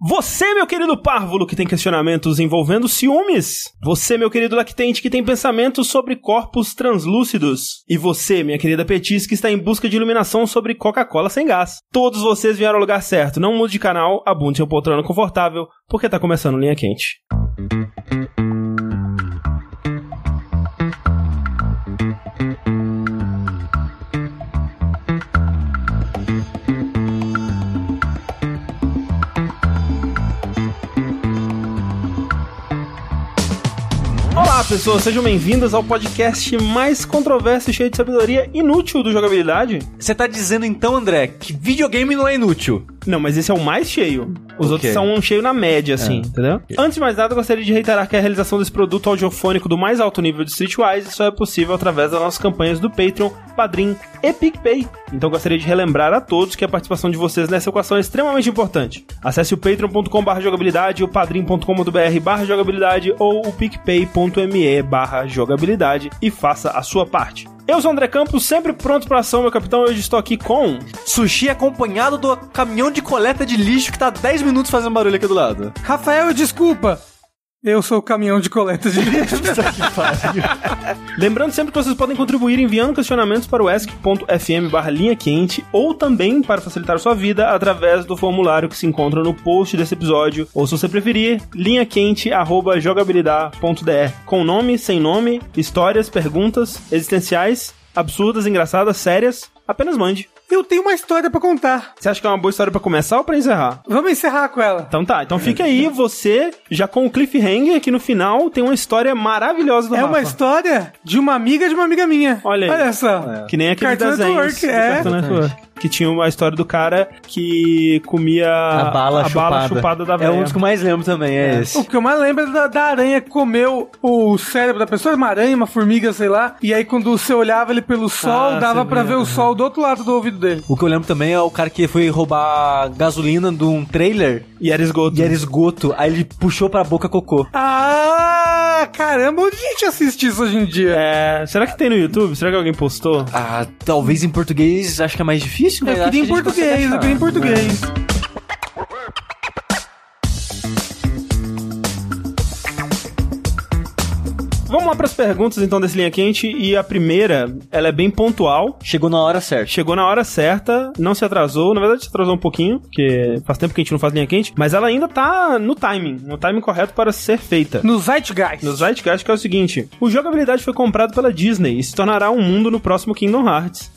Você, meu querido párvulo, que tem questionamentos envolvendo ciúmes. Você, meu querido lactente, que tem pensamentos sobre corpos translúcidos. E você, minha querida Petis, que está em busca de iluminação sobre Coca-Cola sem gás. Todos vocês vieram ao lugar certo. Não mude de canal, abunde seu poltrona confortável, porque tá começando Linha Quente. Olá pessoas, sejam bem-vindas ao podcast mais controverso e cheio de sabedoria inútil do Jogabilidade. Você tá dizendo então, André, que videogame não é inútil? Não, mas esse é o mais cheio. Os outros são um cheio na média, assim, entendeu? Antes de mais nada, eu gostaria de reiterar que a realização desse produto audiofônico do mais alto nível de Streetwise só é possível através das nossas campanhas do Patreon, Padrim e PicPay. Então gostaria de relembrar a todos que a participação de vocês nessa equação é extremamente importante. Acesse o patreon.com/jogabilidade, o padrim.com.br/jogabilidade ou o picpay.me/jogabilidade e faça a sua parte. Eu sou o André Campos, sempre pronto pra ação, meu capitão. Hoje estou aqui com... Sushi acompanhado do caminhão de coleta de lixo que tá há 10 minutos fazendo barulho aqui do lado. Rafael, desculpa! Eu sou o caminhão de coleta de lixo. Lembrando sempre que vocês podem contribuir enviando questionamentos para o ask.fm/linhaquente ou também para facilitar a sua vida através do formulário que se encontra no post desse episódio, ou se você preferir, linhaquente@jogabilidade.dr, com nome, sem nome, histórias, perguntas existenciais, absurdas, engraçadas, sérias. Apenas mande. Eu tenho uma história pra contar. Você acha que é uma boa história pra começar ou pra encerrar? Vamos encerrar com ela. Então tá, então fica aí você, já com o cliffhanger, que no final tem uma história maravilhosa do Rafa. É uma história de uma amiga minha. Olha aí. Olha só. É. Que nem aquele desenho. Que tinha uma história do cara que comia a bala chupada da véia. É um dos que eu mais lembro também, é esse. O que eu mais lembro é da aranha que comeu o cérebro da pessoa, uma aranha, uma formiga, sei lá. E aí quando você olhava ele pelo sol, dava pra ver o sol do outro lado do ouvido dele. O que eu lembro também é o cara que foi roubar gasolina de um trailer. E era esgoto. Aí ele puxou pra boca cocô. Ah, caramba, onde a gente assiste isso hoje em dia? É, será que tem no YouTube? Será que alguém postou? Ah, talvez em português, acho que é mais difícil. Eu queria em português. Vamos lá para as perguntas, então, desse Linha Quente. E a primeira, ela é bem pontual. Chegou na hora certa, não se atrasou. Na verdade, se atrasou um pouquinho, porque faz tempo que a gente não faz Linha Quente. Mas ela ainda tá no timing correto para ser feita. No Zeitgeist, que é o seguinte. O Jogabilidade foi comprado pela Disney e se tornará um mundo no próximo Kingdom Hearts.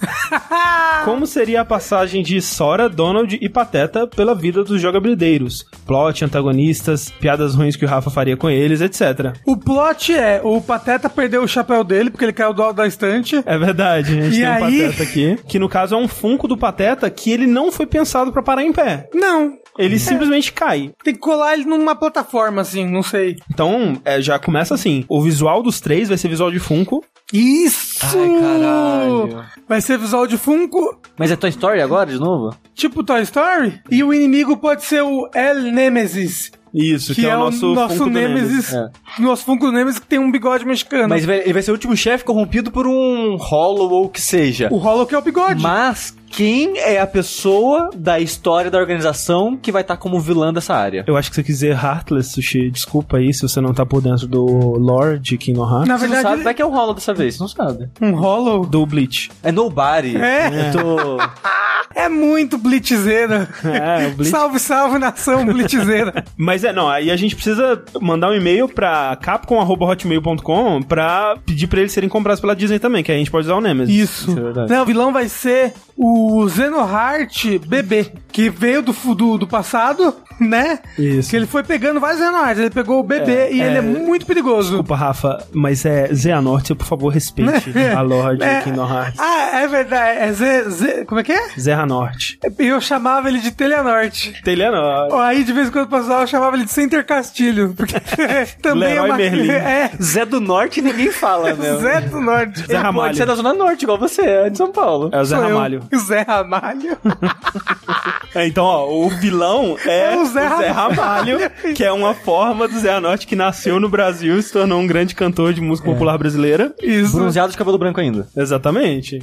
Como seria a passagem de Sora, Donald e Pateta pela vida dos jogabilideiros? Plot, antagonistas, piadas ruins que o Rafa faria com eles, etc. O plot é... O Pateta perdeu o chapéu dele, porque ele caiu do alto da estante. É verdade, a gente tem aí... um Pateta aqui. Que no caso é um Funko do Pateta, que ele não foi pensado pra parar em pé. Não. Ele simplesmente cai. Tem que colar ele numa plataforma, assim, não sei. Então, já começa assim. O visual dos três vai ser visual de Funko. Isso! Ai, caralho. Vai ser visual de Funko. Mas é Toy Story agora, de novo? Tipo Toy Story? E o inimigo pode ser o El Nemesis. Isso, que é o nosso Funko Nemesis. Nosso Funko Nemesis que tem um bigode mexicano. Mas ele vai ser o último chefe corrompido por um Hollow ou o que seja. O Hollow que é o bigode. Mas quem é a pessoa da história da organização que vai estar como vilã dessa área? Eu acho que você quis dizer Heartless, Sushi. Desculpa aí se você não tá por dentro do lore de Kingdom Hearts. Na verdade, você não sabe vai que é o Hollow dessa vez, você não sabe. Um Hollow? Do Bleach. É Nobody. É. É muito blitzeira. É, o Blitz. Salve, nação blitzeira. Mas não, aí a gente precisa mandar um e-mail pra capcom@hotmail.com pra pedir pra eles serem comprados pela Disney também, que aí a gente pode usar o Nemesis. Isso. É não, o vilão vai ser o Xenoheart bebê, que veio do passado, né? Isso. Que ele foi pegando vários Xenohearts, ele pegou o bebê e ele é muito perigoso. Desculpa, Rafa, mas é Xehanort, por favor, respeite a lore de Kingdom Hearts. Ah, é verdade, é como é que é? Zé Ranorte. Eu chamava ele de Telhanorte. Aí, de vez em quando, o pessoal chamava ele de Center Castilho, porque também é uma... Merlin. É. Zé do Norte ninguém fala, né? Zé do Norte. Zé Ramalho. Pode ser da Zona Norte, igual você, é de São Paulo. É o Zé Ramalho. Zé Ramalho. É, então, ó, o vilão é o Zé Ramalho, que é uma forma do Zé Norte que nasceu no Brasil e se tornou um grande cantor de música popular brasileira. Isso. Bronzeado de cabelo branco ainda. Exatamente.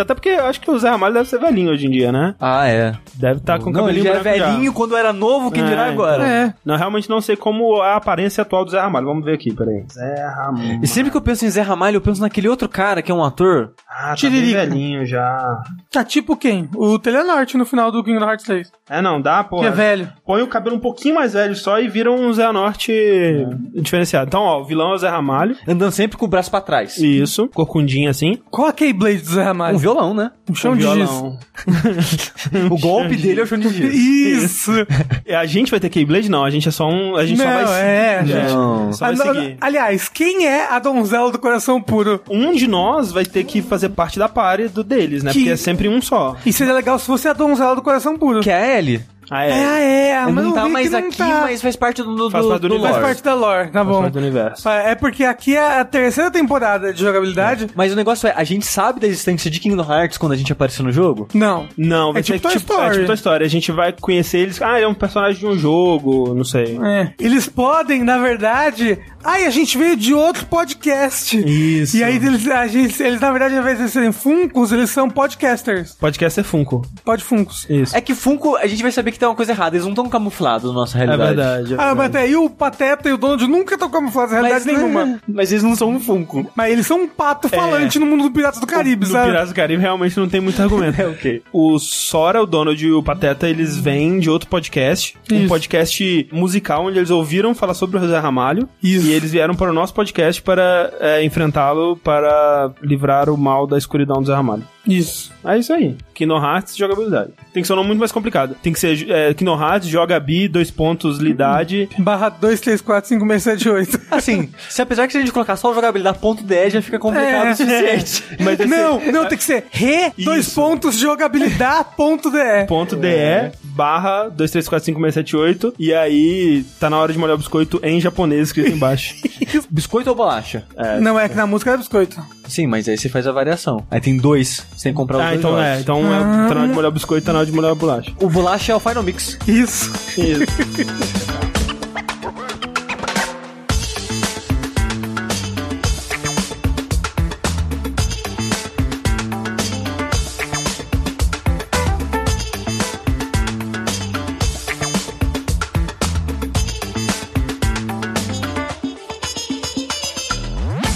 Até porque eu acho que o Zé Ramalho deve ser velhinho hoje em dia, né? Ah, é. Deve estar com cabelinho branco. Ele é velhinho já. Quando era novo, quem dirá agora? É. Não, realmente não sei como é a aparência atual do Zé Ramalho. Vamos ver aqui, peraí. Zé Ramalho. E sempre que eu penso em Zé Ramalho, eu penso naquele outro cara que é um ator. Ah, tá bem velhinho já. Tá tipo quem? O Telenorte no final do Kingdom Hearts 3. É, não, dá, pô. Que é velho. Põe o cabelo um pouquinho mais velho só e vira um Zé Norte diferenciado. Então, ó, o vilão é o Zé Ramalho. Andando sempre com o braço pra trás. Isso, corcundinho assim. Qual a Keyblade do Zé Ramalho? Um violão, né? Um chão de giz. O golpe dele é o chão de giz. Isso! A gente vai ter Keyblade? Não, a gente é só um... A gente não, só vai... É, gente. Não. Só vai seguir. Aliás, quem é a donzela do coração puro? Um de nós vai ter que fazer parte da party do deles, né? Porque é sempre um só. E seria legal se fosse a donzela do coração puro. Que é a Ellie. Ah, é. Não tá mais aqui, mas faz parte do lore. Faz parte da lore, tá bom. Faz parte do universo. É porque aqui é a terceira temporada de jogabilidade. É. Mas o negócio é, a gente sabe da existência de Kingdom Hearts quando a gente apareceu no jogo? Não. Não, vai ser tipo Toy Story. É tipo Toy Story. A gente vai conhecer eles. Ah, ele é um personagem de um jogo, não sei. É. Eles podem, na verdade... Ah, e a gente veio de outro podcast. Isso. E aí eles na verdade, ao invés de serem Funkos, eles são podcasters. Podcast é Funko. Funkos. Isso. É que Funko, a gente vai saber que tem uma coisa errada. Eles não estão camuflados na nossa realidade. É verdade. Ah, mas até aí o Pateta e o Donald nunca estão camuflados na realidade nenhuma. Mas eles não são um Funko. Mas eles são um pato falante no mundo do Pirata do Caribe, sabe? No Pirata do Caribe realmente não tem muito argumento. Ok. O Sora, o Donald e o Pateta, eles vêm de outro podcast. Isso. Um podcast musical, onde eles ouviram falar sobre o José Ramalho. Isso. E eles vieram para o nosso podcast para enfrentá-lo, para livrar o mal da escuridão do Zé Ramalho. Isso. É isso aí. Kingdom Hearts, jogabilidade. Tem que ser um nome muito mais complicado. Tem que ser Kingdom Hearts, jogabi_lidade /2345678. Assim, se apesar que se a gente colocar só o jogabilidade.de já fica complicado o suficiente. Mas não, tem que ser jogabilidade.de /2345678. E aí, tá na hora de molhar o biscoito em japonês escrito embaixo. Biscoito ou bolacha? É. Não, é que na música é biscoito. Sim, mas aí você faz a variação. Aí tem dois, você tem que comprar os dois. Então é. Então tá na hora de molhar o biscoito, tá na hora de molhar a bolacha. O bolacha é o Final Mix. Isso.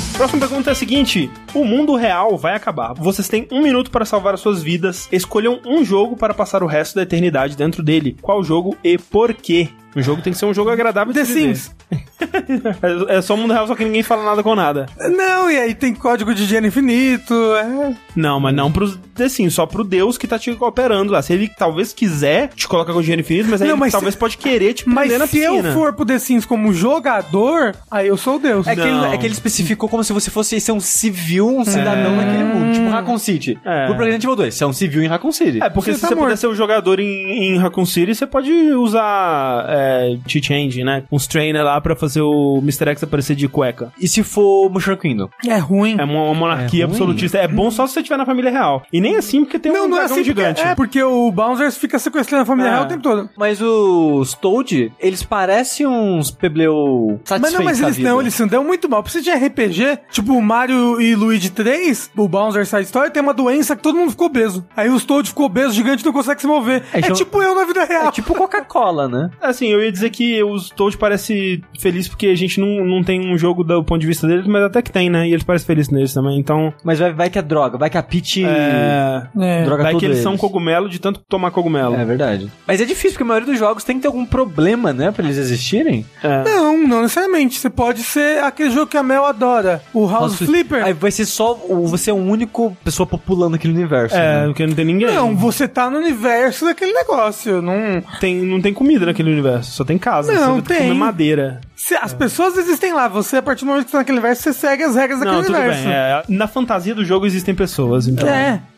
A próxima pergunta é a seguinte: o mundo real vai acabar. Vocês têm 1 minuto para salvar as suas vidas. Escolham um jogo para passar o resto da eternidade dentro dele. Qual jogo e por quê? O jogo tem que ser um jogo agradável de viver. The Sims. É só o mundo real, só que ninguém fala nada com nada. Não, e aí tem código de dinheiro infinito. Não, mas não pro The Sims, só pro Deus que tá te cooperando lá. Se ele talvez quiser, te coloca com dinheiro infinito, mas aí não, mas talvez pode querer te prender na piscina. Mas se eu for pro The Sims como jogador, aí eu sou o Deus. É que ele especificou como se você fosse ser um civil, um cidadão naquele mundo. Tipo Raccoon City. Pro Resident Evil 2, você é um civil em Raccoon City. É, porque se você puder ser um jogador em Raccoon City, você pode usar... T-Change, né? Uns trainer lá pra fazer o Mr. X aparecer de cueca. E se for Mushroom Kingdom? É ruim. É uma monarquia absolutista. É bom só se você estiver na família real. E nem assim, porque tem um dragão gigante. Porque o Bowser fica sequestrando a família real o tempo todo. Mas os Toad, eles parecem uns pebleu satisfeitos. Mas eles se dão muito mal. Precisa de RPG, tipo o Mario e Luigi 3, o Bowser Side Story, tem uma doença que todo mundo ficou obeso. Aí os Toad ficou obeso, gigante, não consegue se mover. É tipo eu na vida real. É tipo Coca-Cola, né? Assim, eu ia dizer que o Toad parece feliz porque a gente não tem um jogo do ponto de vista deles, mas até que tem, né? E eles parecem felizes neles também, então... Mas vai que é droga, vai que a Peach droga vai que eles são cogumelo de tanto tomar cogumelo. É verdade. Mas é difícil, porque a maioria dos jogos tem que ter algum problema, né? Pra eles existirem. É. Não necessariamente. Você pode ser aquele jogo que a Mel adora, o House Flipper. Aí vai ser só... Você é o único pessoa populando aquele universo. É, porque não tem ninguém. Não, você tá no universo daquele negócio. Não tem comida naquele universo. Só tem casa. Não, você tem que comer madeira. As pessoas existem lá. Você, a partir do momento que está naquele universo, você segue as regras daquele universo. Bem, na fantasia do jogo existem pessoas, então...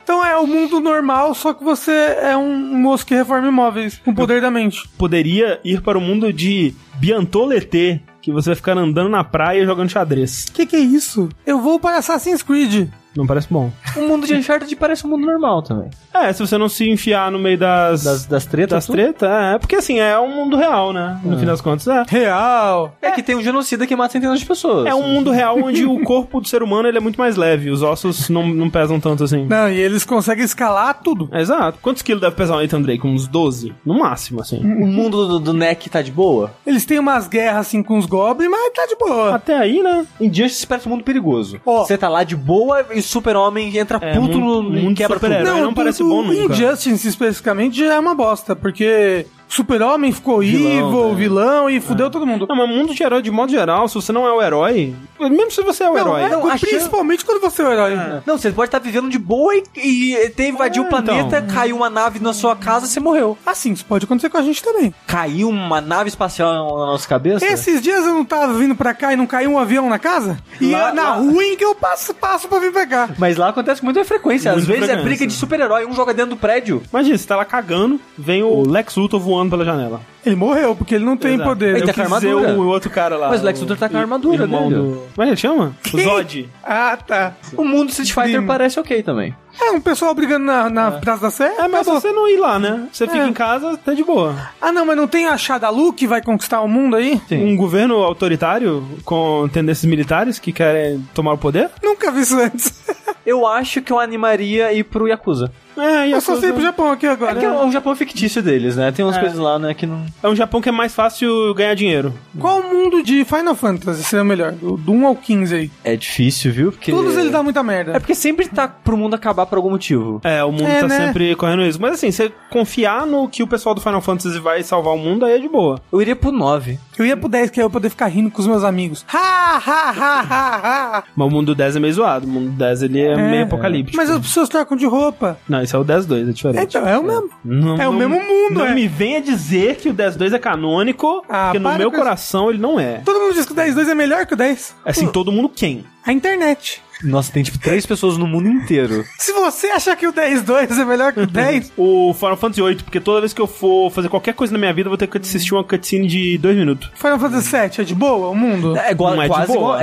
Então é o mundo normal, só que você é um moço que reforma imóveis com o poder da mente. Poderia ir para o mundo de Biantoleté, que você vai ficar andando na praia jogando xadrez. Que é isso? Eu vou para Assassin's Creed. Não parece bom. O mundo de Uncharted parece um mundo normal também. É, se você não se enfiar no meio das tretas. É, porque assim, é um mundo real, né? No fim das contas, é. Real! É que tem um genocida que mata centenas de pessoas. É um mundo real onde o corpo do ser humano ele é muito mais leve. Os ossos não pesam tanto assim. Não, e eles conseguem escalar tudo. É, exato. Quantos quilos deve pesar o Nathan Drake? Uns 12? No máximo, assim. O mundo do Neck tá de boa? Eles têm umas guerras assim com os goblins, mas tá de boa. Até aí, né? Em dias se parece um mundo perigoso. Você tá lá de boa e super-homem entra puto no quebra-herói. Não parece bom nunca. Injustice, especificamente, já é uma bosta, porque... Super-Homem ficou vilão e fudeu todo mundo. Não, mas mundo de herói de modo geral, se você não é o herói, mesmo se você é o herói. Principalmente quando você é o herói. É. Não, você pode estar vivendo de boa e ter invadido o planeta, caiu uma nave na sua casa e você morreu. Assim, isso pode acontecer com a gente também. Caiu uma nave espacial na nossa cabeça? Esses dias eu não tava vindo pra cá e não caiu um avião na casa? E lá, na rua em que eu passo pra vir pra cá. Mas lá acontece com muita frequência. Às vezes é briga de super-herói, um joga dentro do prédio. Imagina, você tá lá cagando, vem o Lex Luthor voando pela janela. Ele morreu, porque ele não tem poder. Ele tá com a armadura. O outro cara lá. Mas o Lex Luthor tá com a armadura dele. Como é que ele chama? O Zod. Ah, tá. O mundo Street Fighter parece ok também. É, um pessoal brigando na Praça da Sé. É, mas você não ir lá, né? Você fica em casa, tá de boa. Ah, não, mas não tem a Shadalu que vai conquistar o mundo aí? Sim. Um governo autoritário com tendências militares que querem tomar o poder? Nunca vi isso antes. Eu acho que eu animaria ir pro Yakuza. É, eu só sei pro Japão aqui agora. É que é um Japão fictício deles, né? Tem umas coisas lá, né, que não... É um Japão que é mais fácil ganhar dinheiro. Qual o mundo de Final Fantasy seria o melhor? Do 1 ao 15 aí. É difícil, viu? Porque... Todos eles dão muita merda. É porque sempre tá pro mundo acabar por algum motivo. É, o mundo tá sempre correndo isso. Mas assim, você confiar no que o pessoal do Final Fantasy vai salvar o mundo, aí é de boa. Eu iria pro 9. Eu ia pro 10, que aí eu poder ficar rindo com os meus amigos. Ha, ha, ha, ha, ha. Mas o mundo do 10 é meio zoado. O mundo do 10, ele é meio apocalíptico. Mas as pessoas trocam de roupa. Não, isso é o 10-2, é diferente. Então, é o mesmo. É o mesmo mundo, Não me venha dizer que o 10-2 é canônico, porque no meu coração ele não é. Todo mundo diz que o 10-2 é melhor que o 10. Assim, todo mundo quem? A internet. Nossa, tem tipo 3 pessoas no mundo inteiro. Se você achar que o 10-2 é melhor que o 10... O Final Fantasy 8, porque toda vez que eu for fazer qualquer coisa na minha vida, eu vou ter que assistir uma cutscene de 2 minutos. Final Fantasy 7 é de boa o mundo? É igual, é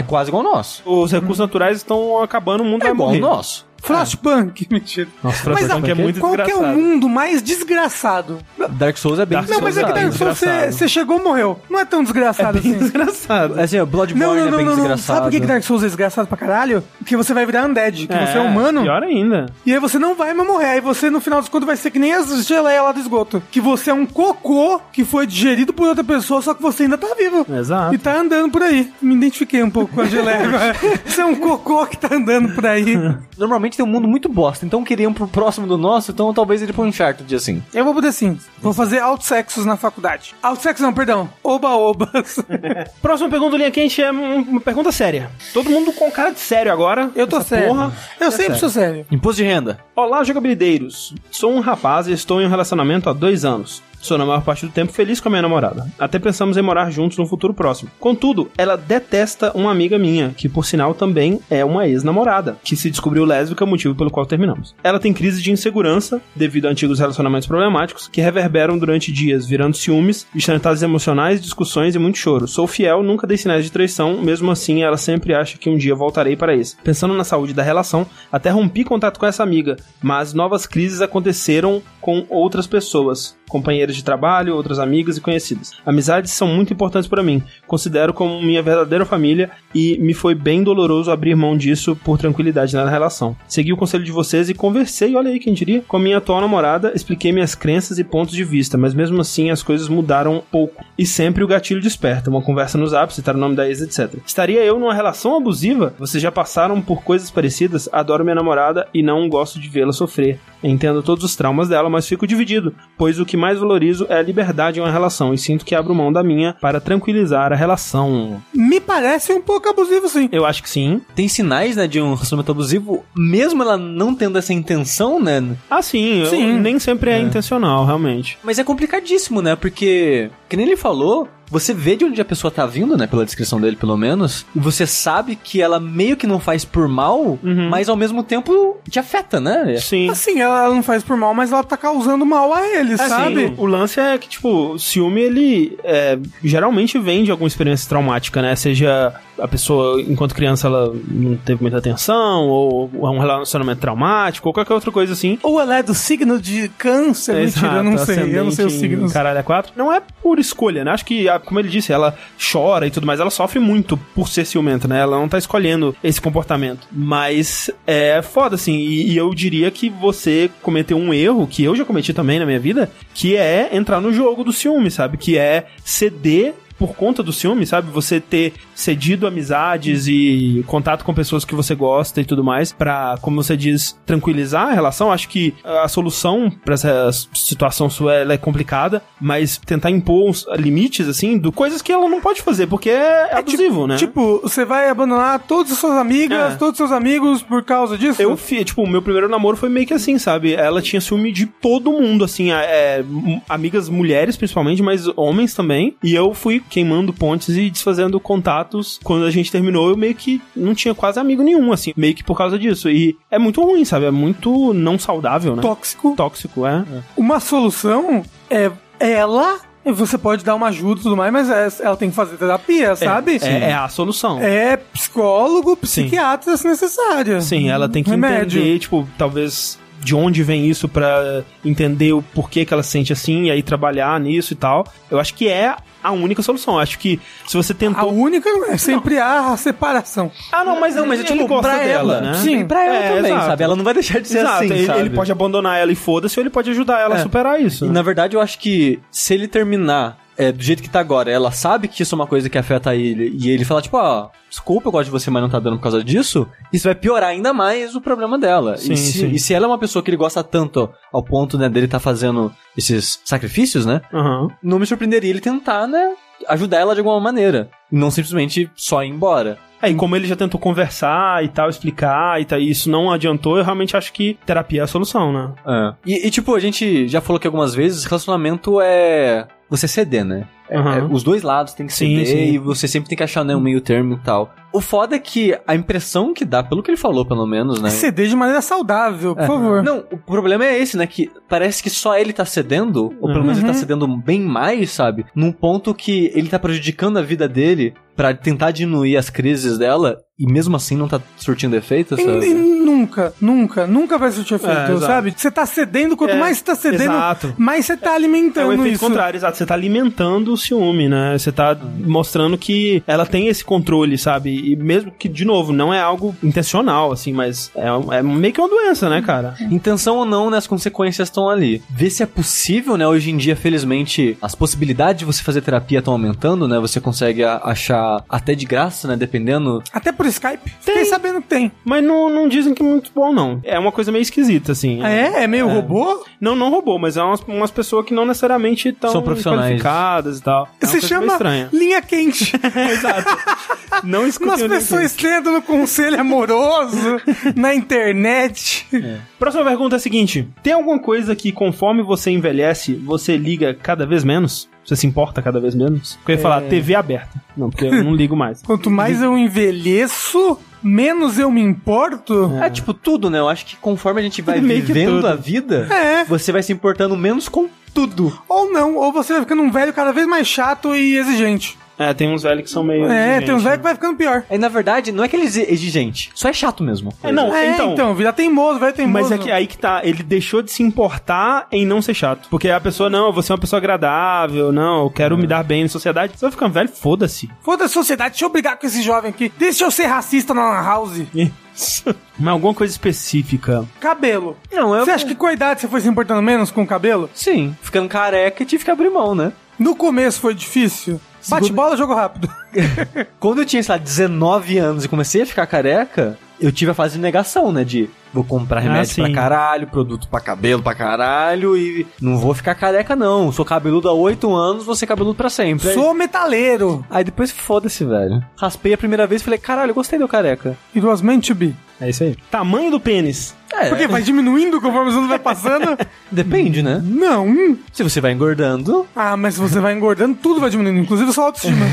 quase igual o nosso. Os recursos naturais estão acabando, o mundo vai morrer. É igual o nosso. Flashpunk, mentira. Nossa, Flashpunk é muito desgraçado. Qual que é o mundo mais desgraçado? Dark Souls é bem desgraçado. Não, mas é que Dark Souls você chegou e morreu. Não é tão desgraçado assim. É bem desgraçado. É assim, Bloodborne é bem desgraçado. Sabe por que Dark Souls é desgraçado pra caralho? Porque você vai virar undead, que você é humano. Pior ainda. E aí você não vai mais morrer. Aí você, no final dos contos, vai ser que nem as geleias lá do esgoto. Que você é um cocô que foi digerido por outra pessoa, só que você ainda tá vivo. Exato. E tá andando por aí. Me identifiquei um pouco com a geleia agora. Você é um cocô que tá andando por aí. Normalmente tem um mundo muito bosta, então queriam pro próximo do nosso, então talvez ele põe um charto de assim. Eu vou poder sim. Vou fazer autosexos na faculdade. Autosexos não, perdão. Oba-obas. Próxima pergunta do Linha Quente é uma pergunta séria. Todo mundo com cara de sério agora. Eu tô sério. Porra. Eu sempre sou sério. Imposto de renda. Olá, jogabilideiros. Sou um rapaz e estou em um relacionamento há 2 anos. Sou, na maior parte do tempo, feliz com a minha namorada. Até pensamos em morar juntos no futuro próximo. Contudo, ela detesta uma amiga minha, que, por sinal, também é uma ex-namorada, que se descobriu lésbica, motivo pelo qual terminamos. Ela tem crise de insegurança, devido a antigos relacionamentos problemáticos, que reverberam durante dias, virando ciúmes, instantâneas emocionais, discussões e muito choro. Sou fiel, nunca dei sinais de traição, mesmo assim, ela sempre acha que um dia voltarei para isso. Pensando na saúde da relação, até rompi contato com essa amiga, mas novas crises aconteceram com outras pessoas, companheiras de trabalho, outras amigas e conhecidas. Amizades são muito importantes para mim. Considero como minha verdadeira família e me foi bem doloroso abrir mão disso por tranquilidade na relação. Segui o conselho de vocês e conversei, olha aí quem diria, com a minha atual namorada, expliquei minhas crenças e pontos de vista, mas mesmo assim as coisas mudaram pouco. E sempre o gatilho desperta, uma conversa no zap, citar o nome da ex, etc. Estaria eu numa relação abusiva? Vocês já passaram por coisas parecidas? Adoro minha namorada e não gosto de vê-la sofrer. Entendo todos os traumas dela, mas fico dividido, pois o que mais valorizo é a liberdade em uma relação e sinto que abro mão da minha para tranquilizar a relação. Me parece um pouco abusivo, sim. Eu acho que sim. Tem sinais, né, de um relacionamento abusivo, mesmo ela não tendo essa intenção, né? Ah, sim. Nem sempre é intencional, realmente. Mas é complicadíssimo, né? Porque que nem ele falou, você vê de onde a pessoa tá vindo, né? Pela descrição dele, pelo menos. E você sabe que ela meio que não faz por mal, mas ao mesmo tempo te afeta, né? Sim. Assim, ela não faz por mal, mas ela tá causando mal a ele, sabe? Sim. O lance é que, tipo, o ciúme, ele geralmente vem de alguma experiência traumática, né? Seja a pessoa, enquanto criança, ela não teve muita atenção, ou é um relacionamento traumático, ou qualquer outra coisa assim. Ou ela é do signo de câncer. Mentira, exato, eu não sei o signo. Caralho, é 4. Não é por escolha, né? Acho que, como ele disse, ela chora e tudo mais, ela sofre muito por ser ciumenta, né? Ela não tá escolhendo esse comportamento. Mas é foda, assim, e eu diria que você cometeu um erro, que eu já cometi também na minha vida, que é entrar no jogo do ciúme, sabe? Que é ceder por conta do ciúme, sabe? Você ter cedido amizades e contato com pessoas que você gosta e tudo mais pra, como você diz, tranquilizar a relação. Acho que a solução pra essa situação sua, ela é complicada, mas tentar impor limites, assim, de coisas que ela não pode fazer, porque é abusivo, né? Tipo, você vai abandonar todas as suas amigas, todos os seus amigos por causa disso? Eu, tipo, o meu primeiro namoro foi meio que assim, sabe? Ela tinha ciúme de todo mundo, assim, amigas mulheres, principalmente, mas homens também, e eu fui queimando pontes e desfazendo contatos. Quando a gente terminou, eu meio que não tinha quase amigo nenhum, assim, meio que por causa disso. E é muito ruim, sabe? É muito não saudável, né? Tóxico. Tóxico, é. Uma solução é ela... Você pode dar uma ajuda e tudo mais, mas ela tem que fazer terapia, sabe? É a solução. É psicólogo, psiquiatra, se necessário. Sim, ela tem que entender, tipo, talvez... de onde vem isso pra entender o porquê que ela se sente assim, e aí trabalhar nisso e tal. Eu acho que é a única solução. Eu acho que se você tentou... A única é sempre a separação. Ah, não, mas não, mas ele tipo, gosta dela, né? Sim, pra ela também, exato. Sabe? Ela não vai deixar de ser exato, assim, sabe? Ele pode abandonar ela e foda-se, ou ele pode ajudar ela a superar isso. E, na verdade, eu acho que se ele terminar... do jeito que tá agora, ela sabe que isso é uma coisa que afeta ele, e ele fala, tipo, desculpa, eu gosto de você, mas não tá dando por causa disso, isso vai piorar ainda mais o problema dela. Sim, e se ela é uma pessoa que ele gosta tanto, ao ponto, né, dele tá fazendo esses sacrifícios, né, não me surpreenderia ele tentar, né, ajudar ela de alguma maneira, não simplesmente só ir embora. E como ele já tentou conversar e tal, explicar e tal, e isso não adiantou, eu realmente acho que terapia é a solução, né? É. E tipo, a gente já falou aqui algumas vezes, relacionamento é você ceder, né? Os dois lados tem que ceder, e você sempre tem que achar, né, um meio termo e tal. O foda é que a impressão que dá, pelo que ele falou, pelo menos, né? Ceder de maneira saudável, por favor. Não, o problema é esse, né? Que parece que só ele tá cedendo, ou pelo menos ele tá cedendo bem mais, sabe? Num ponto que ele tá prejudicando a vida dele pra tentar diminuir as crises dela, e mesmo assim não tá surtindo efeito, sabe? Nunca vai surtir efeito, sabe? Você tá cedendo, quanto mais você tá cedendo, mais você tá alimentando isso. É o efeito contrário, exato. Você tá alimentando o ciúme, né? Você tá mostrando que ela tem esse controle, sabe? E mesmo que, de novo, não é algo intencional, assim, mas é meio que uma doença, né, cara? Intenção ou não, né? As consequências estão ali. Vê se é possível, né? Hoje em dia, felizmente, as possibilidades de você fazer terapia estão aumentando, né? Você consegue achar até de graça, né? Dependendo... Até por Skype. Fiquei sabendo que tem. Mas não dizem que é muito bom, não. É uma coisa meio esquisita, assim. É meio robô? Não robô, mas é umas pessoas que não necessariamente estão qualificadas e tal. Se chama Linha Quente. Exato. Não escutem umas pessoas tendo no conselho amoroso, na internet. Próxima pergunta é a seguinte. Tem alguma coisa que, conforme você envelhece, você liga cada vez menos? Você se importa cada vez menos? Porque eu ia falar TV aberta. Não, porque eu não ligo mais. Quanto mais eu envelheço... menos eu me importo? É tipo tudo, né? Eu acho que conforme a gente vai vivendo a vida, você vai se importando menos com tudo. Ou não, ou você vai ficando um velho cada vez mais chato e exigente. Tem uns velhos que são meio exigentes, tem uns velhos que vai ficando pior. Na verdade, não é que ele é exigente, só é chato mesmo. Então, vira teimoso, velho teimoso. Mas é que aí que tá, ele deixou de se importar em não ser chato. Porque a pessoa, não, eu vou ser uma pessoa agradável, não, eu quero me dar bem na sociedade. Você vai ficando velho, foda-se. Foda-se a sociedade, deixa eu brigar com esse jovem aqui. Deixa eu ser racista na Lan House. Mas alguma coisa específica. Cabelo. Você acha que com a idade você foi se importando menos com o cabelo? Sim, ficando careca e tive que abrir mão, né? No começo foi difícil... Bate bola, jogo rápido. Quando eu tinha, sei lá, 19 anos e comecei a ficar careca, eu tive a fase de negação, né? De vou comprar remédio pra caralho, produto pra cabelo pra caralho e não vou ficar careca, não. Sou cabeludo há 8 anos, vou ser cabeludo pra sempre. Sou metaleiro. Aí depois foda-se, velho. Raspei a primeira vez e falei, caralho, eu gostei do careca. It was meant to be. É isso aí. Tamanho do pênis. É. Porque vai diminuindo conforme os anos vai passando? Depende, né? Não. Se você vai engordando... Ah, mas se você vai engordando, tudo vai diminuindo, inclusive a sua autoestima.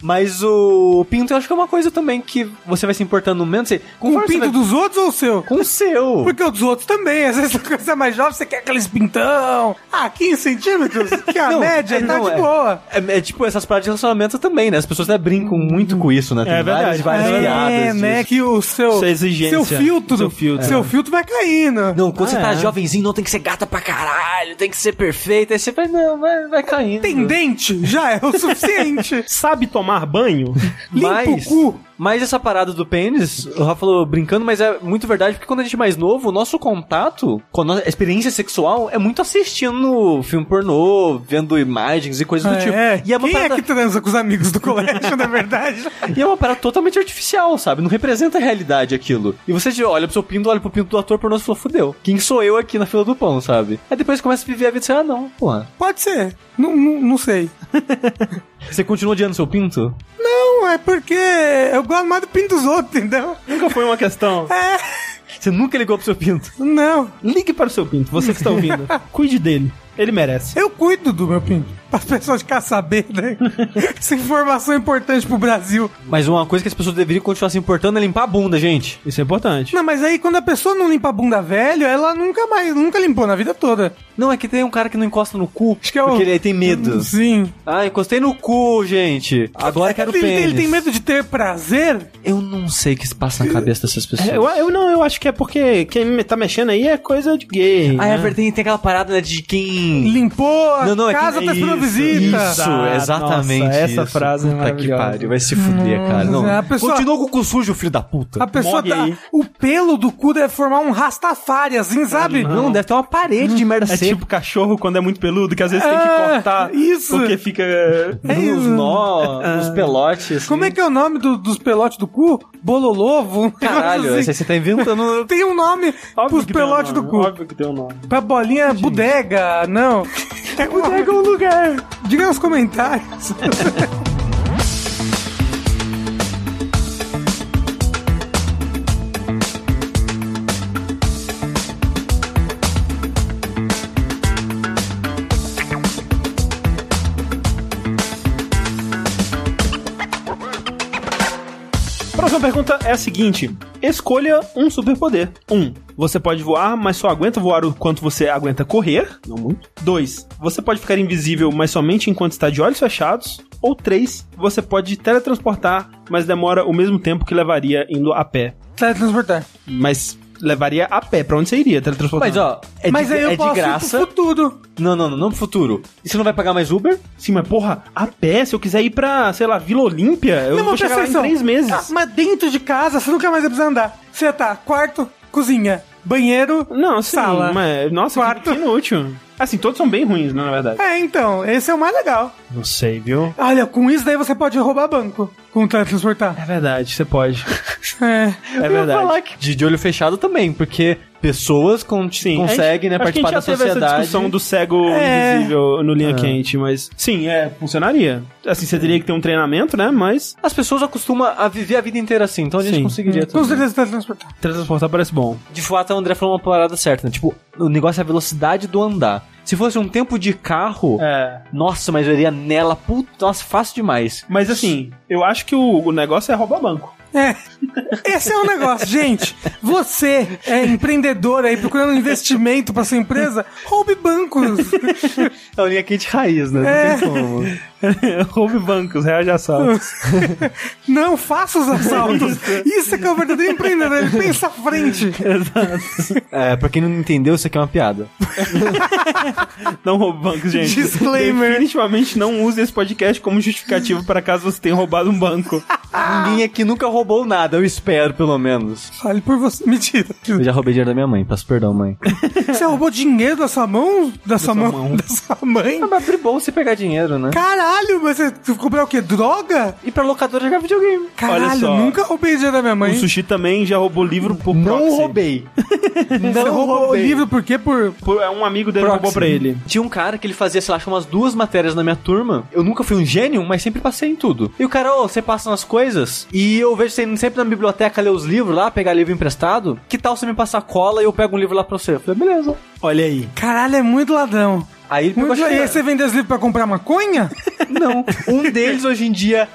Mas o pinto, eu acho que é uma coisa também que você vai se importando no momento. Você, com o pinto dos outros ou o seu? Com o seu. Porque o dos outros também. Às vezes quando você é mais jovem, você quer aqueles pintão. Ah, 15 centímetros, que é a média, e tá de boa. É tipo, essas paradas de relacionamento também, né? As pessoas até brincam muito com isso, né? Tem várias piadas. É, né? Que o seu... Seu filtro. Seu filtro vai caindo. Não, quando você tá jovenzinho, não tem que ser gata pra caralho, tem que ser perfeita. Aí você vai, não, vai caindo. Tem dente? Já é o suficiente. Sabe tomar banho? Limpa o cu. Mas essa parada do pênis, o Rafa falou brincando, mas é muito verdade, porque quando a gente é mais novo, o nosso contato com a nossa experiência sexual é muito assistindo filme pornô, vendo imagens e coisas do tipo. E é uma parada... é que transa com os amigos do colégio, na verdade? E é uma parada totalmente artificial, sabe? Não representa a realidade aquilo. E você olha pro seu pinto, olha pro pinto do ator pornô e fala, fudeu, quem sou eu aqui na fila do pão, sabe? Aí depois começa a viver a vida e você, não, porra. Pode ser. Não sei. Você continua odiando seu pinto? Não, é porque eu gosto mais do pinto dos outros, entendeu? Nunca foi uma questão. Você nunca ligou pro seu pinto? Não. Ligue para o seu pinto, você que está ouvindo. Cuide dele. Ele merece. Eu cuido do meu pinto. Para as pessoas ficarem sabendo, né? Essa informação é importante pro Brasil. Mas uma coisa que as pessoas deveriam continuar se importando é limpar a bunda, gente. Isso é importante. Não, mas aí quando a pessoa não limpa a bunda velho, ela nunca limpou na vida toda. Não, é que tem um cara que não encosta no cu. Acho que é porque ele tem medo. Sim. Ah, encostei no cu, gente. Agora quero pênis. Ele tem medo de ter prazer? Eu não sei o que se passa na cabeça dessas pessoas. Eu acho que é porque quem tá mexendo aí é coisa de gay. Ah, né? É verdade, tem aquela parada, né, de quem... Limpou a casa da sua visita. Isso, exatamente. Nossa, essa frase puta é que pariu. Vai se fuder, cara. Não. Pessoa... Continua com o cu sujo, filho da puta. A pessoa tá... O pelo do cu deve formar um rastafari, assim, sabe? Não, deve ter uma parede de merda seca. Tipo cachorro quando é muito peludo, que às vezes tem que cortar. Isso. Porque fica os nó, os pelotes. Assim. Como é que é o nome dos pelotes do cu? Bololovo? Caralho, assim. Você tá inventando... Tem um nome óbvio pros pelotes do cu. Óbvio que tem um nome. Pra bolinha, bodega, não. Bodega é um lugar. Diga nos comentários. A pergunta é a seguinte: escolha um superpoder. 1. Você pode voar, mas só aguenta voar o quanto você aguenta correr. Não muito. 2. Você pode ficar invisível, mas somente enquanto está de olhos fechados. Ou 3. Você pode teletransportar, mas demora o mesmo tempo que levaria indo a pé. Teletransportar. Mas... levaria a pé, pra onde você iria teletransportar? Mas ó, é de graça. Ir pro futuro. Não pro futuro. E você não vai pagar mais Uber? Sim, mas porra, a pé, se eu quiser ir pra, sei lá, Vila Olímpia, eu vou chegar lá em 3 meses. Ah, mas dentro de casa, você nunca mais vai precisar andar. Você tá, quarto, cozinha, banheiro, sala. Mas, nossa, quarto. Que inútil. Assim, todos são bem ruins, né, na verdade. É, então, esse é o mais legal. Não sei, viu? Olha, com isso daí você pode roubar banco com teletransportar. É verdade, você pode. É verdade. Falar que... De olho fechado também, porque pessoas conseguem, né, participar da sociedade. Acho que a gente já teve essa discussão do cego invisível no Linha Quente, mas... Sim, funcionaria. Assim, você teria que ter um treinamento, né, mas... As pessoas acostumam a viver a vida inteira assim, então a gente conseguiria... Com certeza teletransportar. Teletransportar parece bom. De fato, a André falou uma parada certa, né? Tipo, o negócio é a velocidade do andar. Se fosse um tempo de carro... Nossa, mas eu iria nela... Puta, nossa, fácil demais. Mas assim, eu acho que o negócio é roubar banco. Esse é o negócio, gente. Você é empreendedor aí procurando investimento pra sua empresa, roube bancos. É o Linha Quente raiz, né? Não tem como. Roube bancos, reage a assaltos. Não faça os assaltos. Isso é que é o verdadeiro empreendedor, ele pensa à frente. Exato. Pra quem não entendeu, isso aqui é uma piada. Não roube bancos, gente. Disclaimer. Definitivamente não use esse podcast como justificativo para caso você tenha roubado um banco. Ninguém aqui nunca roubou nada, eu espero, pelo menos. Fale por você. Mentira. Eu já roubei dinheiro da minha mãe, peço perdão, mãe. Você roubou dinheiro da sua mão? Da sua mãe? Ah, mas foi bom você pegar dinheiro, né? Caralho, mas você comprou o quê? Droga? E pra locadora jogar videogame. Caralho, nunca roubei dinheiro da minha mãe. O Sushi também já roubou livro por proxy. Não roubei. Não roubou livro por quê? Por um amigo dele roubou pra ele. Tinha um cara que ele fazia, sei lá, acho umas 2 matérias na minha turma. Eu nunca fui um gênio, mas sempre passei em tudo. E o cara, você passa nas coisas, coisas. E eu vejo você sempre na biblioteca ler os livros lá, pegar livro emprestado. Que tal você me passar cola e eu pego um livro lá pra você? Eu falei, beleza. Olha aí. Caralho, é muito ladrão. Aí ele pegou muito, e você vende os livros pra comprar maconha? Não. Um deles hoje em dia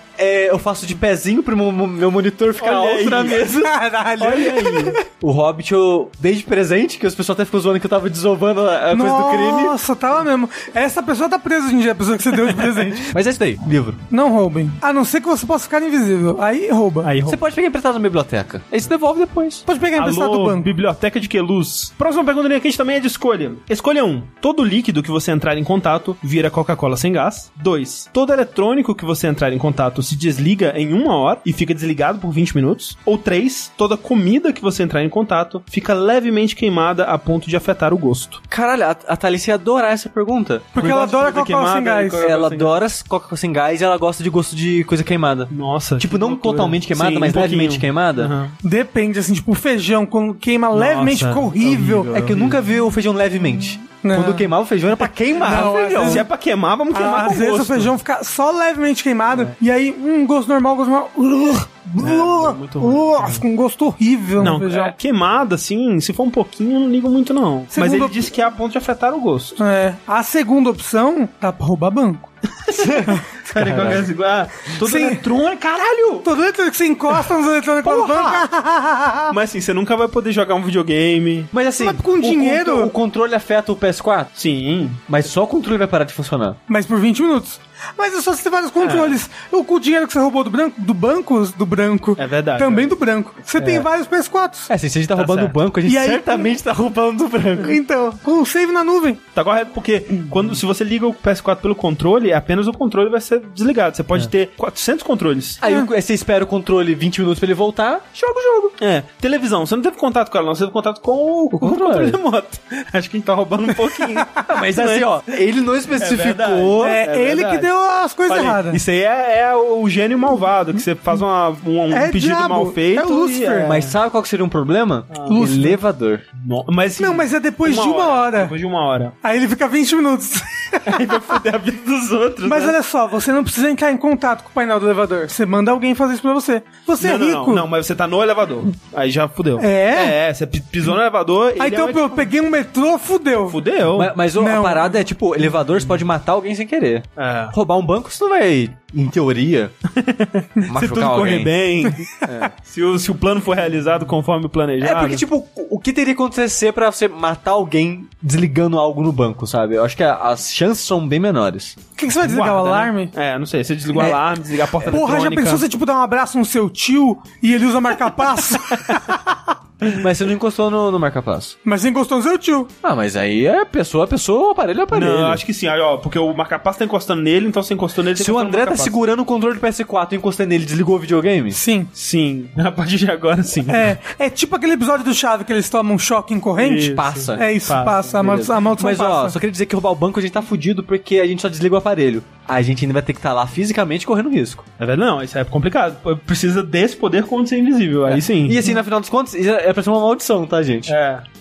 eu faço de pezinho pro meu monitor ficar alto na mesa. Caralho. Olha aí. O Hobbit eu dei de presente, que os pessoal até ficou zoando que eu tava desovando a coisa do crime. Nossa, tava mesmo. Essa pessoa tá presa hoje em dia, a pessoa que você deu de presente. Mas é isso daí, livro. Não roubem. A não ser que você possa ficar invisível. Aí rouba. Você pode pegar emprestado na biblioteca. Aí você devolve depois. Pode pegar emprestado do banco. Biblioteca de Queluz. Próxima pergunta linha quente também é de escolha. Escolha 1. Todo líquido que você entrar em contato vira Coca-Cola sem gás. 2. Todo eletrônico que você entrar em contato se desliga em 1 hora e fica desligado por 20 minutos. Ou 3. Toda comida que você entrar em contato fica levemente queimada a ponto de afetar o gosto. Caralho, a Thalys ia adorar essa pergunta. Porque ela adora Coca-Cola sem gás. Ela adora Coca-Cola sem gás e ela gosta de gosto de coisa queimada. Nossa. Tipo, não totalmente queimada, mas levemente queimada. Uhum. Depende, assim, tipo, o feijão quando queima levemente fica horrível. É que eu nunca vi o feijão levemente. Não. Quando queimava o feijão era pra queimar o feijão. Se é pra queimar, vamos queimar com o gosto. Às vezes o feijão fica só levemente queimado e aí, gosto normal. Fica um gosto horrível. Não, queimada, assim, se for um pouquinho, eu não ligo muito, não. Mas ele disse que é a ponto de afetar o gosto. É. A segunda opção tá pra roubar banco. Todo eletrônico, caralho! Todo eletrônico que você encosta nos eletrônicos do banco. Mas assim, você nunca vai poder jogar um videogame. Mas assim, mas com dinheiro. O controle afeta o PS4? Sim. Mas só o controle vai parar de funcionar. Mas por 20 minutos. Mas é só você ter vários controles. O dinheiro que você roubou do branco. É verdade. Também do branco. Você tem vários PS4s. É, se a gente tá roubando do banco, a gente certamente tá roubando do branco. Então, com o save na nuvem. Tá correto, porque se você liga o PS4 pelo controle, apenas o controle vai ser desligado. Você pode ter 400 controles. Aí você espera o controle 20 minutos pra ele voltar, joga o jogo. É. Televisão, você não teve contato com ela, não. Você teve contato com o controle remoto. Acho que a gente tá roubando um pouquinho. Mas assim, ele não especificou. Ele que deu as coisas erradas. Isso aí é o gênio malvado, que você faz um pedido diabo, mal feito. É o Lucifer. Mas sabe qual que seria um problema? Elevador. Mas é depois de 1 hora. Depois de 1 hora. Aí ele fica 20 minutos. Aí vai foder a vida dos outros. Mas olha só, você não precisa entrar em contato com o painel do elevador. Você manda alguém fazer isso pra você. Você é rico. Não, mas você tá no elevador. Aí já fudeu. Você pisou no elevador. Aí então eu peguei um metrô, fudeu. Mas a parada é tipo, elevador você pode matar alguém sem querer. Roubar um banco, você não vai, em teoria, machucar alguém. Se tudo correr bem, se o plano for realizado conforme planejado. É porque, tipo, o que teria que acontecer pra você matar alguém desligando algo no banco, sabe? Eu acho que as chances são bem menores. O que você vai desligar? O alarme? Né? Não sei. Você desligou o alarme, desligar a porta eletrônica. Porra, já pensou você, tipo, dar um abraço no seu tio e ele usa marca-passo? Mas você não encostou no marca-passo. Mas você encostou no seu tio. Ah, mas aí é pessoa, aparelho, aparelho. Não, acho que sim. Aí, porque o marca-passo tá encostando nele, então você encostou nele. Se o André tá segurando o controle do PS4 e encostando nele, desligou o videogame? Sim. A partir de agora, sim. É tipo aquele episódio do Chave que eles tomam um choque em corrente. Isso. Passa. É isso, passa. A maldição passa. Mas só queria dizer que roubar o banco a gente tá fudido porque a gente só desliga o aparelho. A gente ainda vai ter que estar lá fisicamente correndo risco. É verdade? Não, isso é complicado. Precisa desse poder quando você é invisível. Aí sim. E assim, na final dos contos, era pra ser uma maldição, tá, gente?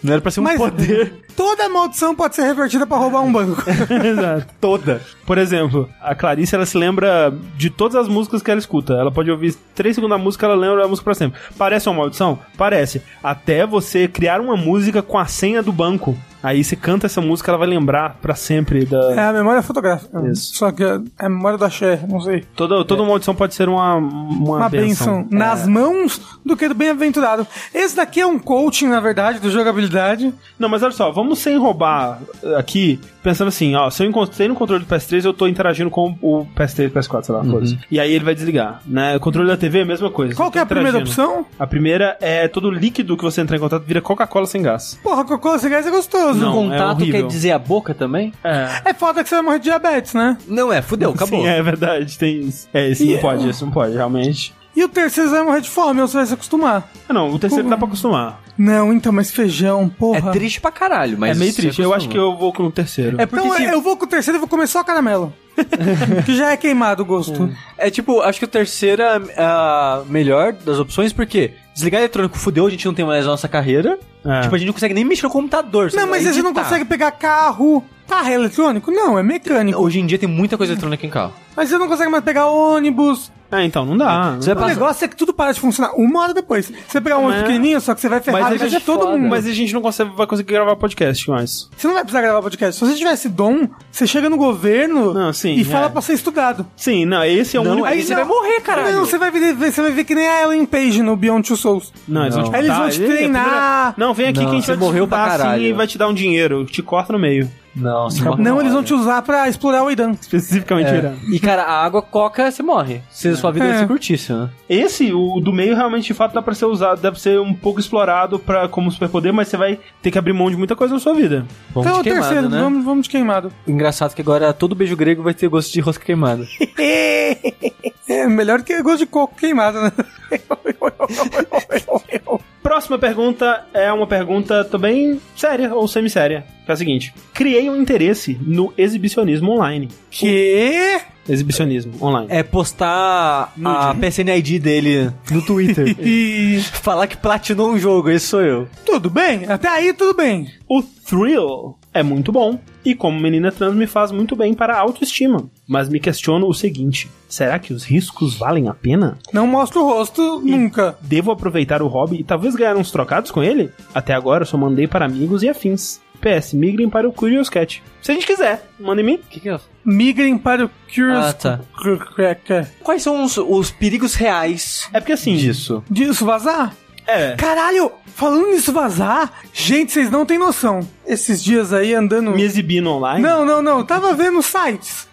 Não era pra ser um poder. Toda maldição pode ser revertida pra roubar um banco. Exato. Toda. Por exemplo, a Clarice, ela se lembra de todas as músicas que ela escuta. Ela pode ouvir 3 segundos da música, ela lembra a música pra sempre. Parece uma maldição? Parece. Até você criar uma música com a senha do banco. Aí você canta essa música, ela vai lembrar pra sempre da... É a memória fotográfica. Isso. Só que é a memória da Cher, não sei. Toda maldição pode ser uma benção. Nas mãos do que do bem-aventurado. Esse daqui é um coaching, na verdade, do jogabilidade. Não, mas olha só, vamos sem roubar aqui, pensando assim, ó, se eu encostei no controle do PS3, eu tô interagindo com o PS3 e PS4, sei lá, coisa. E aí ele vai desligar, né? O controle da TV é a mesma coisa. Qual que é a primeira opção? A primeira é todo líquido que você entrar em contato vira Coca-Cola sem gás. Porra, Coca-Cola sem gás é gostoso. Não, contato quer dizer a boca também? É foda que você vai morrer de diabetes, né? Não é, fudeu, acabou. Sim, é verdade, tem isso. Isso não pode, realmente. E o terceiro vai morrer de fome, ou você vai se acostumar? Não, o terceiro dá pra acostumar. Não, então, mas feijão, porra. É triste pra caralho, mas... É meio triste, eu acho que eu vou com o terceiro. Eu vou com o terceiro e vou comer só caramelo. Que já é queimado o gosto. É tipo, acho que o terceiro é a melhor das opções, porque desligar eletrônico fudeu, a gente não tem mais a nossa carreira. Tipo, a gente não consegue nem mexer no computador. Não, mas a gente não consegue pegar carro... Carro é eletrônico? Não, é mecânico. Hoje em dia tem muita coisa eletrônica em carro. Mas você não consegue mais pegar ônibus. Ah, então não dá. Não. O negócio é que tudo para de funcionar uma hora depois. Você pegar um ônibus pequenininho, só que você vai ferrar de todo mundo. Mas a gente não consegue, vai conseguir gravar podcast mais. Você não vai precisar gravar podcast. Se você tivesse dom, você chega no governo e fala pra ser estudado. Sim, não, esse é o único... Aí você vai morrer, caralho. Não, você vai ver que nem a Ellen Page no Beyond Two Souls. Não, eles vão te... Aí eles vão te treinar. Não, vem aqui que a gente vai te dar assim e vai te dar um dinheiro. Te corta no meio. Não, você morre. Não, eles vão te usar pra explorar o Irã. Especificamente o Irã. E, cara, a água coca, você morre. Se sua vida se curtisse, né? Esse, o do meio, realmente, de fato, dá pra ser usado, deve ser um pouco explorado pra, como superpoder, mas você vai ter que abrir mão de muita coisa na sua vida. Vamos então, de queimado, terceiro, né? Vamos de queimado. Engraçado que agora todo beijo grego vai ter gosto de rosca queimada. É melhor que gosto de coco queimado, né? Próxima pergunta é uma pergunta também séria ou semi-séria, que é a seguinte: criei um interesse no exibicionismo online. Que? Exibicionismo online. É postar a PSN ID dele no Twitter. E falar que platinou um jogo, esse sou eu. Tudo bem? Até aí tudo bem. O thrill é muito bom e como menina trans me faz muito bem para a autoestima. Mas me questiono o seguinte: será que os riscos valem a pena? Não mostro o rosto nunca. Devo aproveitar o hobby e talvez ganhar uns trocados com ele? Até agora eu só mandei para amigos e afins. PS, migrem para o Curious Cat. Se a gente quiser, manda em mim. Que é? Migrem para o Curious Cat. Quais são os perigos reais? É porque assim... Disso vazar? É. Caralho, falando nisso vazar, gente, vocês não têm noção. Esses dias aí andando... Me exibindo online? Não. Tava vendo sites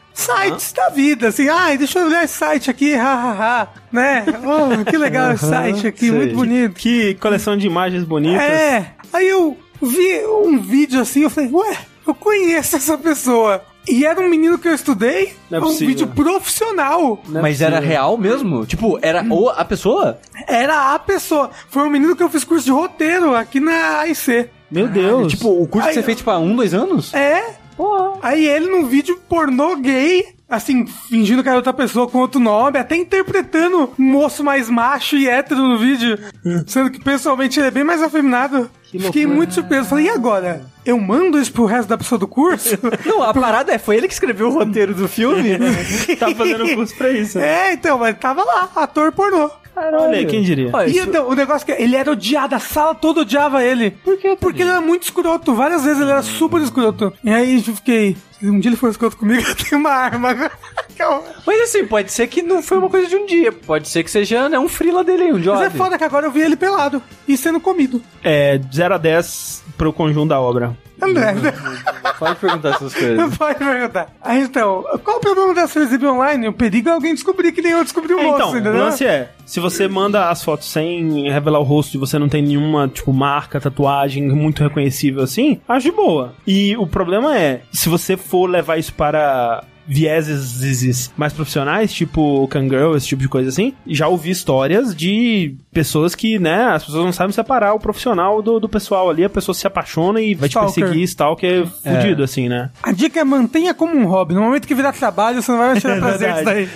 da vida, assim, deixa eu olhar esse site aqui, hahaha, né? Oh, que legal esse site aqui, muito bonito. Que coleção de imagens bonitas. É, aí eu vi um vídeo assim, eu falei, ué, eu conheço essa pessoa. E era um menino que eu estudei, vídeo profissional. Mas era real mesmo? Tipo, era a pessoa? Era a pessoa. Foi um menino que eu fiz curso de roteiro aqui na AIC. Meu Deus. Tipo, o curso aí, que você fez, tipo, há 1, 2 anos? É. Porra. Aí ele num vídeo pornô gay, assim, fingindo que era outra pessoa com outro nome, até interpretando um moço mais macho e hétero no vídeo, sendo que pessoalmente ele é bem mais afeminado. Fiquei muito surpreso. Falei, e agora? Eu mando isso pro resto da pessoa do curso? Não, a parada foi ele que escreveu o roteiro do filme. Tava fazendo o curso pra isso. Né? É, então, mas tava lá, ator pornô. Caralho. Olha, quem diria? Olha, e então, o negócio é que ele era odiado, a sala toda odiava ele. Por quê? Porque ele era muito escroto, várias vezes ele era super escroto. E aí eu fiquei, um dia ele foi escroto comigo, eu tenho uma arma. Mas assim, pode ser que não foi uma coisa de um dia, pode ser que seja, né, um frila dele aí, um job. Mas é foda que agora eu vi ele pelado e sendo comido. É, 0 a 10 pro conjunto da obra. André, pode perguntar essas coisas. Não pode perguntar. Ah, então, qual o problema dessa exibir online? O perigo é alguém descobrir que nem eu descobri o rosto, entendeu? Então, o lance é, se você manda as fotos sem revelar o rosto e você não tem nenhuma, tipo, marca, tatuagem muito reconhecível assim, acho de boa. E o problema é, se você for levar isso para... vieses mais profissionais, tipo Kangirl, esse tipo de coisa assim, já ouvi histórias de pessoas que, né, as pessoas não sabem separar o profissional do pessoal ali, a pessoa se apaixona e vai te perseguir, stalker, fudido, assim, né? A dica é mantenha como um hobby, no momento que virar trabalho, você não vai tirar prazer disso daí.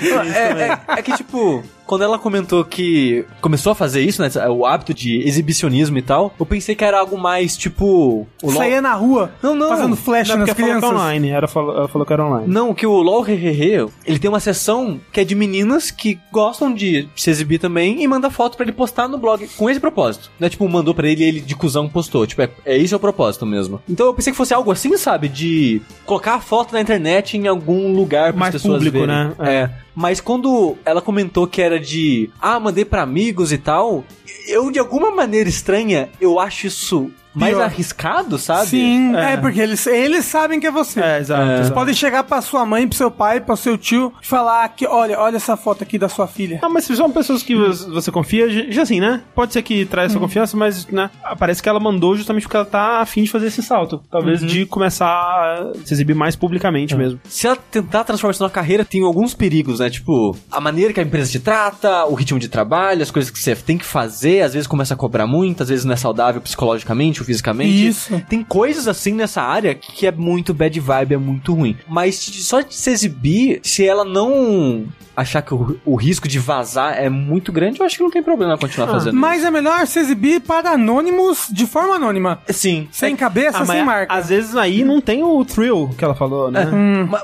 É que, tipo... Quando ela comentou que começou a fazer isso, né, o hábito de exibicionismo e tal, eu pensei que era algo mais, tipo... Saia na rua, fazendo flash nas crianças. Online, ela falou que era online. Não, que o LOL ele tem uma seção que é de meninas que gostam de se exibir também e manda foto pra ele postar no blog com esse propósito. Não é tipo, mandou pra ele e ele de cuzão postou. Tipo, esse é o propósito mesmo. Então eu pensei que fosse algo assim, sabe, de colocar a foto na internet em algum lugar pras pessoas verem. Mais público, né? É. Mas quando ela comentou que era de... mandei pra amigos e tal... Eu, de alguma maneira estranha, eu acho isso... mais arriscado, sabe? Sim, porque eles sabem que é você. É, exato. Vocês podem chegar pra sua mãe, pro seu pai, pro seu tio, e falar que, olha essa foto aqui da sua filha. Ah, mas se são pessoas que você confia, já assim, né? Pode ser que traia essa confiança, mas, né? Parece que ela mandou justamente porque ela tá afim de fazer esse salto. Talvez de começar a se exibir mais publicamente mesmo. Se ela tentar transformar isso numa carreira, tem alguns perigos, né? Tipo, a maneira que a empresa te trata, o ritmo de trabalho, as coisas que você tem que fazer, às vezes começa a cobrar muito, às vezes não é saudável psicologicamente, útil fisicamente. Isso. Tem coisas assim nessa área que é muito bad vibe, é muito ruim. Mas só de se exibir, se ela não achar que o risco de vazar é muito grande, eu acho que não tem problema continuar fazendo. Mas isso é melhor se exibir para anônimos de forma anônima. Sim. Sem cabeça, sem marca. Às vezes aí não tem o thrill que ela falou, né?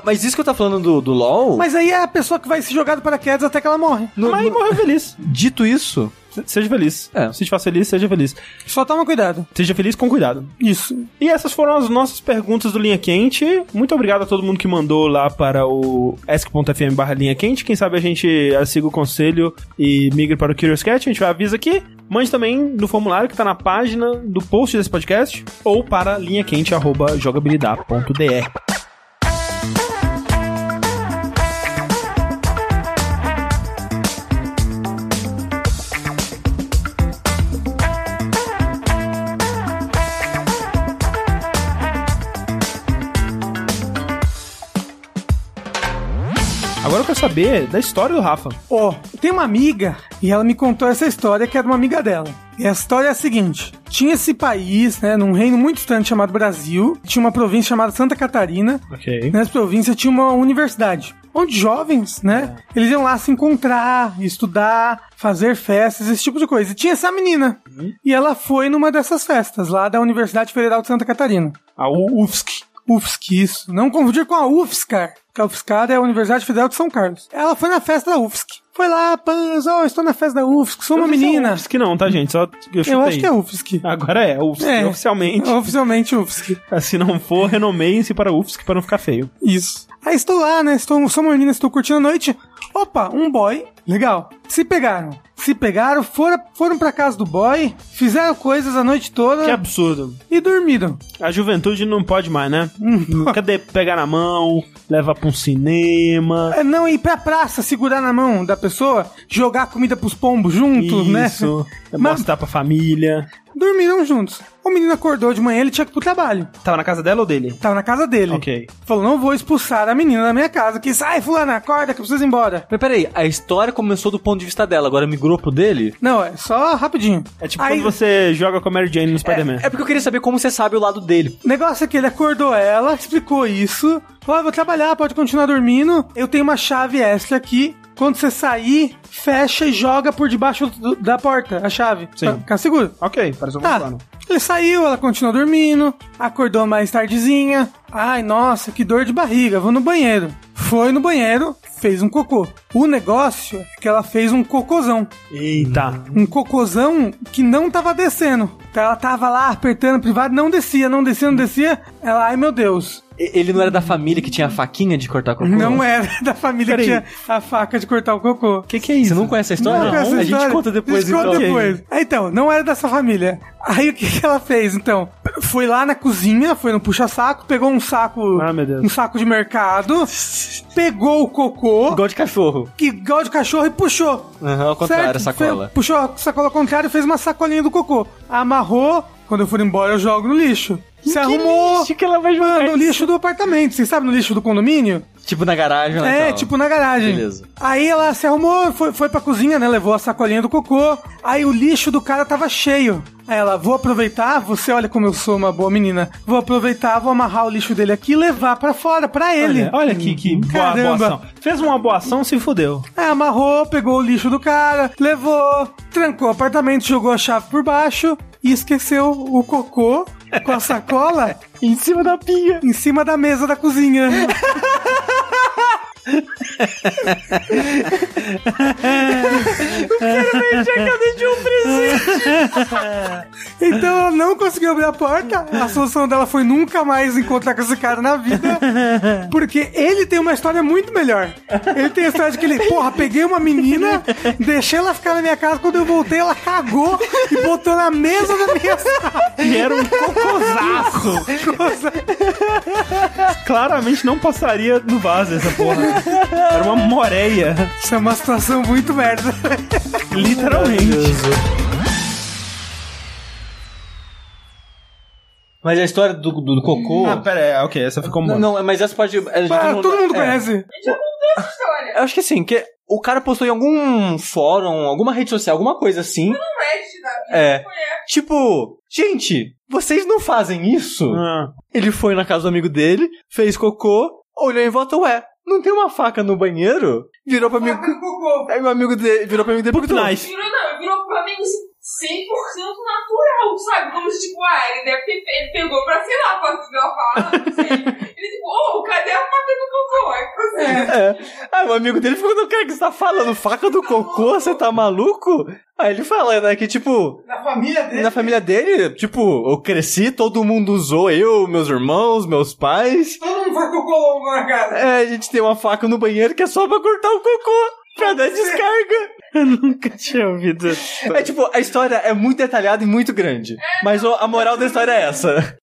Mas isso que eu tô falando do LOL... Mas aí é a pessoa que vai se jogar do paraquedas até que ela morre. Mas morreu feliz. Dito isso... Seja feliz. É, se te faz feliz, seja feliz. Só toma cuidado. Seja feliz com cuidado. Isso. E essas foram as nossas perguntas do Linha Quente. Muito obrigado a todo mundo que mandou lá para o ask.fm/linha quente. Quem sabe a gente siga o conselho e migre para o Curious Cat. A gente vai avisar aqui. Mande também no formulário que tá na página do post desse podcast ou para linhaquente@jogabilidade.br. Agora eu quero saber da história do Rafa. Ó, tem uma amiga e ela me contou essa história que era uma amiga dela. E a história é a seguinte: tinha esse país, né, num reino muito distante chamado Brasil, tinha uma província chamada Santa Catarina. Ok. Nessa província tinha uma universidade, onde jovens, né, eles iam lá se encontrar, estudar, fazer festas, esse tipo de coisa. E tinha essa menina. E ela foi numa dessas festas lá da Universidade Federal de Santa Catarina. A UFSC. UFSC, isso. Não confundir com a UFSCar. A UFSCar é a Universidade Federal de São Carlos. Ela foi na festa da UFSC. Foi lá, pensou, estou na festa da UFSC, sou uma menina. Não é UFSC não, tá, gente? Só eu acho que é UFSC. Agora é, UFSC, oficialmente. Oficialmente UFSC. Se não for, renomeiem-se para UFSC para não ficar feio. Isso. Aí estou lá, né? Sou uma menina, estou curtindo a noite. Opa, um boy. Legal. Se pegaram, foram pra casa do boy, fizeram coisas a noite toda. Que absurdo. E dormiram. A juventude não pode mais, né? Cadê pegar na mão, levar pra um cinema? Não, ir pra praça, segurar na mão da pessoa, jogar comida pros pombos juntos, né? Isso, mostrar pra família. Dormiram juntos. O menino acordou de manhã, ele tinha que ir pro trabalho. Tava na casa dela ou dele? Tava na casa dele. Ok. Falou, não vou expulsar a menina da minha casa, que sai, fulana, acorda que eu preciso ir embora. Mas peraí, a história começou do ponto de vista dela, agora migrou pro dele? Não, é só rapidinho. É tipo aí, quando você joga com a Mary Jane no Spider-Man. É porque eu queria saber como você sabe o lado dele. O negócio é que ele acordou ela, explicou isso, falou, vou trabalhar, pode continuar dormindo, eu tenho uma chave extra aqui. Quando você sair, fecha e joga por debaixo da porta a chave. Sim. Pra ficar seguro. Ok, parece um bom plano. Ele saiu, ela continuou dormindo, acordou mais tardezinha. Ai, nossa, que dor de barriga, vou no banheiro. Foi no banheiro, fez um cocô. O negócio é que ela fez um cocôzão. Eita. Um cocôzão que não tava descendo. Então ela tava lá apertando privado, não descia. Ela, ai meu Deus. Ele não era da família que tinha a faquinha de cortar cocô? Não era da família que tinha a faca de cortar o cocô. Que é isso? Você não conhece a história? Não, não. A gente conta depois. Então, não era dessa família. Aí o que ela fez, então? Foi lá na cozinha, foi no puxa-saco, pegou um saco, um saco de mercado, pegou o cocô... Igual de cachorro e puxou. Ao contrário, a sacola. Puxou a sacola ao contrário e fez uma sacolinha do cocô. Amarrou, quando eu for embora eu jogo no lixo. Se arrumou lixo que ela vai jogar no lixo do apartamento, vocês sabem, no lixo do condomínio? Tipo na garagem, né? Tipo na garagem. Beleza. Aí ela se arrumou, foi pra cozinha, né? Levou a sacolinha do cocô. Aí o lixo do cara tava cheio. Aí ela, vou aproveitar, você olha como eu sou uma boa menina. Vou aproveitar, vou amarrar o lixo dele aqui e levar pra fora, pra ele. Olha que boa ação. Fez uma boa ação, se fudeu. Amarrou, pegou o lixo do cara, levou, trancou o apartamento, jogou a chave por baixo e esqueceu o cocô com a sacola em cima da pia. Em cima da mesa da cozinha. O cara vai achar que eu dei de um presente. Então ela não conseguiu abrir a porta. A solução dela foi nunca mais encontrar com esse cara na vida, porque ele tem uma história muito melhor. Ele tem a história de que ele, peguei uma menina, deixei ela ficar na minha casa, quando eu voltei ela cagou e botou na mesa da minha sala. E era um cocôzaço. Claramente não passaria no vaso essa porra. Era uma moreia. Isso é uma situação muito merda. Literalmente. Mas a história do cocô... pera, ok, essa ficou muito... Não, mas essa pode... Todo mundo conhece. A gente já contou essa história. Eu acho que assim, que O cara postou em algum fórum, alguma rede social, alguma coisa assim. Não é esse da vida, é. Tipo, gente, vocês não fazem isso? Ele foi na casa do amigo dele, fez cocô, olhou em volta, ué, não tem uma faca no banheiro? Virou pra faca amigo... Cocô. Aí o amigo dele virou pra amigo dele, por que tu não? Virou pra mim 100% natural, sabe? Como se, tipo, ele deve ter... Ele pegou pra, sei lá, pra se falar, não sei. Ele, tipo, cadê a faca do cocô? Ah, o amigo dele ficou, não, cara, que você tá falando? Faca do cocô? Você tá maluco? Aí ele fala, né, que, tipo... Na família dele, tipo, eu cresci, todo mundo usou, eu, meus irmãos, meus pais. Todo mundo faz cocô longo na casa. É, a gente tem uma faca no banheiro que é só pra cortar o cocô. Pra dar descarga. Eu nunca tinha ouvido essa história. É tipo, a história é muito detalhada e muito grande. Mas a moral da história é essa.